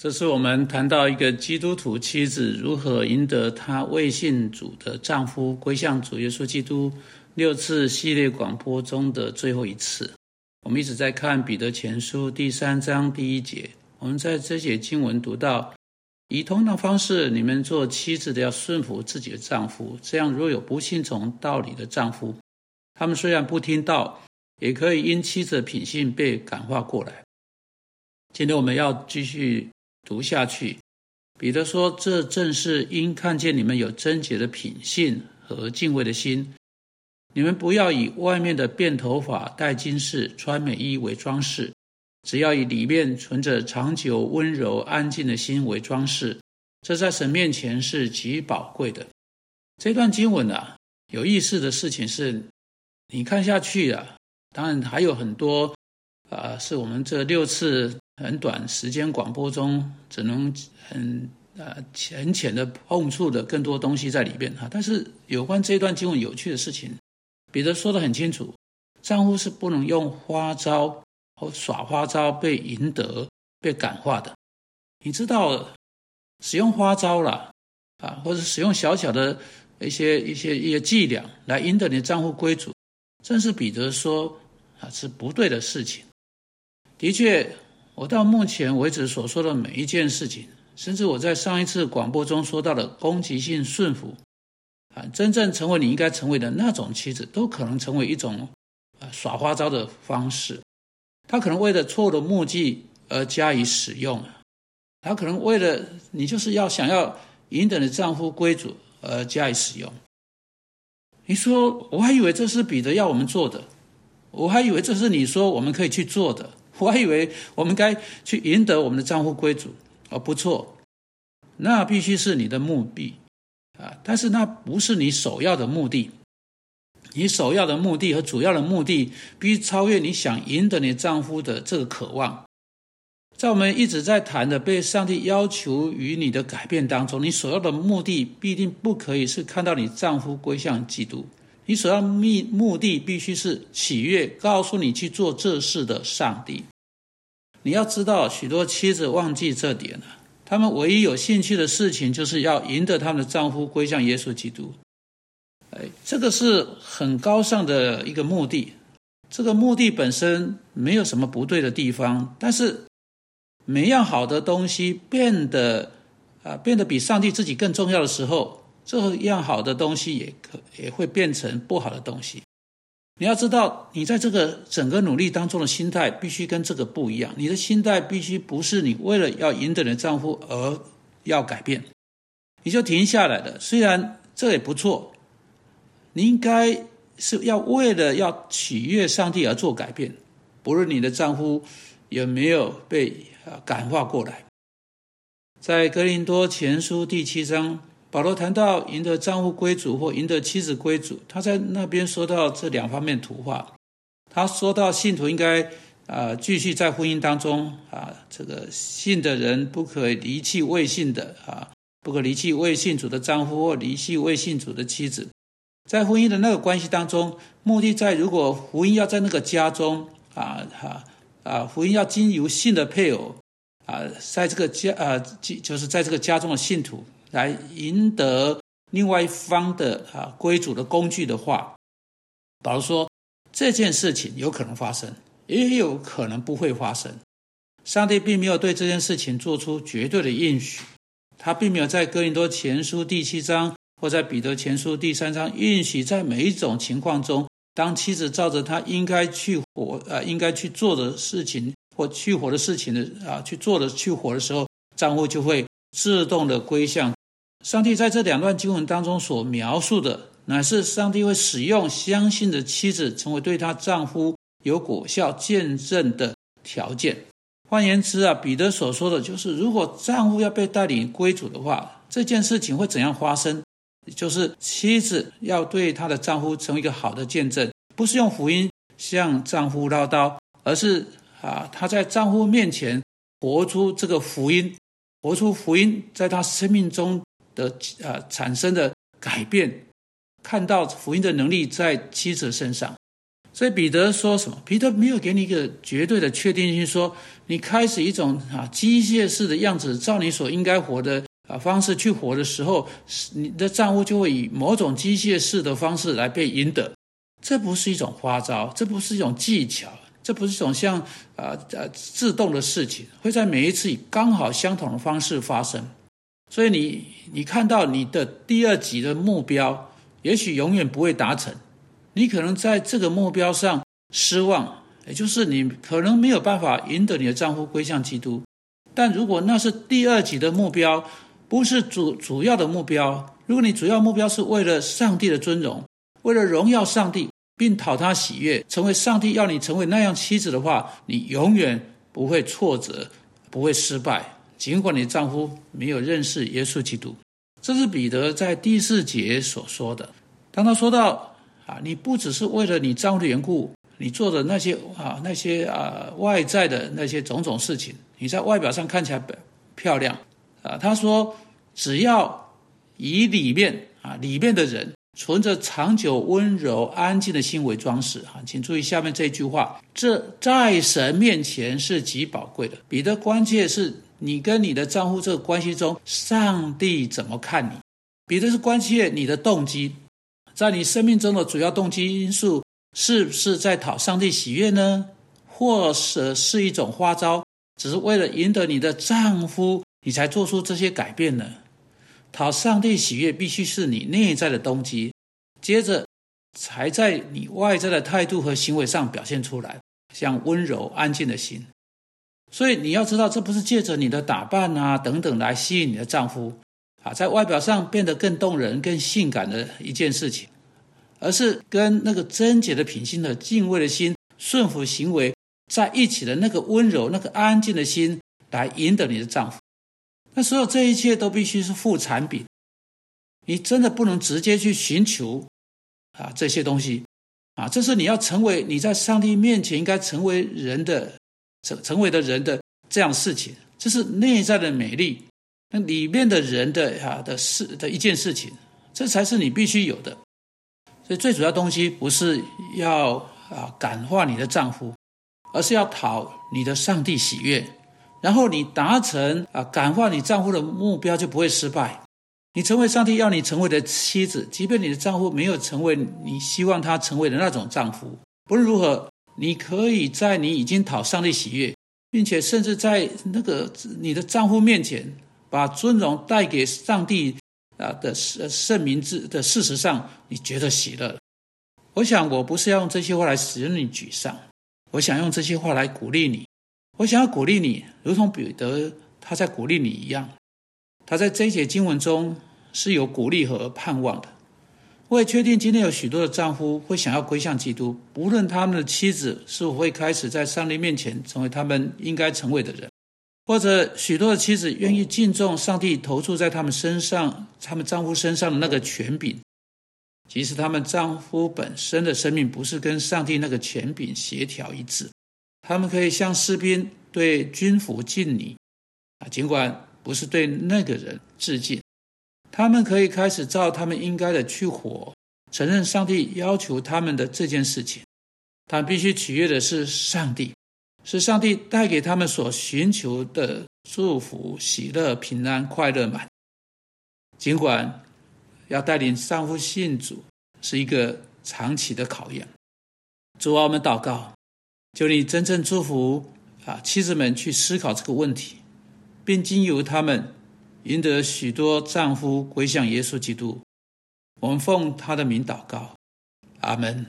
这是我们谈到一个基督徒妻子如何赢得她未信主的丈夫归向主耶稣基督6次系列广播中的最后一次。我们一直在看彼得前书第3章第1节，我们在这节经文读到，以同等方式，你们做妻子的要顺服自己的丈夫，这样若有不信从道理的丈夫，他们虽然不听道，也可以因妻子的品性被感化过来。今天我们要继续读下去，彼得说，这正是因看见你们有贞洁的品性和敬畏的心。你们不要以外面的辫头发、戴金饰、穿美衣为装饰，只要以里面存着长久温柔安静的心为装饰，这在神面前是极宝贵的。这段经文有意思的事情是，你看下去当然还有很多是我们这6次很短时间广播中只能很浅的碰触的更多东西在里面但是有关这段经文有趣的事情，彼得说得很清楚，丈夫是不能用花招或耍花招被赢得、被感化的。你知道，使用花招或者使用小小的一些伎俩来赢得你的丈夫归主，正是彼得说是不对的事情。的确，我到目前为止所说的每一件事情，甚至我在上一次广播中说到的攻击性顺服真正成为你应该成为的那种妻子，都可能成为一种耍花招的方式。他可能为了错误的目的而加以使用，他可能为了你就是要想要赢得你丈夫归主而加以使用。你说，我还以为这是彼得要我们做的，我还以为这是你说我们可以去做的，我还以为我们该去赢得我们的丈夫归主。不错，那必须是你的目的但是那不是你首要的目的。你首要的目的和主要的目的必须超越你想赢得你丈夫的这个渴望。在我们一直在谈的被上帝要求与你的改变当中，你首要的目的必定不可以是看到你丈夫归向基督，你首要目的必须是喜悦告诉你去做这事的上帝。你要知道，许多妻子忘记这点了，她们唯一有兴趣的事情就是要赢得她们的丈夫归向耶稣基督。这个是很高尚的一个目的，这个目的本身没有什么不对的地方，但是每样好的东西变得比上帝自己更重要的时候，这样好的东西也会变成不好的东西。你要知道，你在这个整个努力当中的心态必须跟这个不一样，你的心态必须不是你为了要赢得你的丈夫而要改变，你就停下来了。虽然这也不错，你应该是要为了要取悦上帝而做改变，不论你的丈夫有没有被感化过来。在哥林多前书第7章，保罗谈到赢得丈夫归主或赢得妻子归主，他在那边说到这两方面图画。他说到信徒应该继续在婚姻当中这个信的人不可离弃未信的不可离弃未信主的丈夫或离弃未信主的妻子。在婚姻的那个关系当中，目的在如果福音要在那个家中福音要经由信的配偶在这个家就是在这个家中的信徒来赢得另外一方的归主的工具的话，保罗说这件事情有可能发生，也有可能不会发生。上帝并没有对这件事情做出绝对的应许，他并没有在哥林多前书第7章或在彼得前书第3章允许在每一种情况中，当妻子照着她应该去做的事情或去活的事情去活的时候，丈夫就会自动的归向上帝。在这两段经文当中所描述的，乃是上帝会使用相信的妻子成为对她丈夫有果效见证的条件。换言之彼得所说的就是，如果丈夫要被带领归主的话，这件事情会怎样发生？就是妻子要对她的丈夫成为一个好的见证，不是用福音向丈夫唠叨，而是她在丈夫面前活出这个福音，活出福音在她生命中的产生的改变，看到福音的能力在妻子身上。所以彼得说什么？彼得没有给你一个绝对的确定性说，你开始一种机械式的样子，照你所应该活的方式去活的时候，你的账户就会以某种机械式的方式来被赢得。这不是一种花招，这不是一种技巧，这不是一种像自动的事情，会在每一次以刚好相同的方式发生。所以你看到你的第二级的目标，也许永远不会达成，你可能在这个目标上失望，也就是你可能没有办法赢得你的丈夫归向基督。但如果那是第二级的目标，不是主要的目标，如果你主要目标是为了上帝的尊荣，为了荣耀上帝并讨他喜悦，成为上帝要你成为那样妻子的话，你永远不会挫折，不会失败，尽管你丈夫没有认识耶稣基督。这是彼得在第四节所说的。当他说到你不只是为了你丈夫的缘故，你做的那些外在的那些种种事情，你在外表上看起来漂亮他说只要以里面的人存着长久温柔安静的心为装饰请注意下面这句话，这在神面前是极宝贵的。彼得关切是你跟你的丈夫这个关系中，上帝怎么看你？彼得是关切你的动机，在你生命中的主要动机因素是不是在讨上帝喜悦呢？或者是一种花招，只是为了赢得你的丈夫你才做出这些改变呢？讨上帝喜悦必须是你内在的动机，接着才在你外在的态度和行为上表现出来，像温柔安静的心。所以你要知道，这不是借着你的打扮等等来吸引你的丈夫在外表上变得更动人更性感的一件事情，而是跟那个贞洁的品性和敬畏的心顺服行为在一起的那个温柔那个安静的心来赢得你的丈夫。那所有这一切都必须是副产品，你真的不能直接去寻求这些东西这是你要成为你在上帝面前应该成为的人的这样事情，这是内在的美丽，那里面的人的一件事情，这才是你必须有的。所以最主要东西不是要感化你的丈夫，而是要讨你的上帝喜悦，然后你达成感化你丈夫的目标就不会失败。你成为上帝要你成为的妻子，即便你的丈夫没有成为你希望他成为的那种丈夫，不论如何你可以在你已经讨上帝喜悦，并且甚至在那个你的丈夫面前把尊荣带给上帝的圣名的事实上，你觉得喜乐。我想我不是要用这些话来使你沮丧，我想用这些话来鼓励你。我想要鼓励你，如同彼得他在鼓励你一样，他在这一节经文中是有鼓励和盼望的。我也确定今天有许多的丈夫会想要归向基督，不论他们的妻子是否会开始在上帝面前成为他们应该成为的人，或者许多的妻子愿意敬重上帝投注在他们身上他们丈夫身上的那个权柄，即使他们丈夫本身的生命不是跟上帝那个权柄协调一致，他们可以像士兵对军服敬礼尽管不是对那个人致敬，他们可以开始照他们应该的去活，承认上帝要求他们的这件事情。他们必须取悦的是上帝，是上帝带给他们所寻求的祝福、喜乐、平安、快乐满。尽管要带领丈夫信主是一个长期的考验。主啊，我们祷告，求你真正祝福妻子们去思考这个问题，并经由他们赢得许多丈夫归向耶稣基督。我们奉他的名祷告，阿们。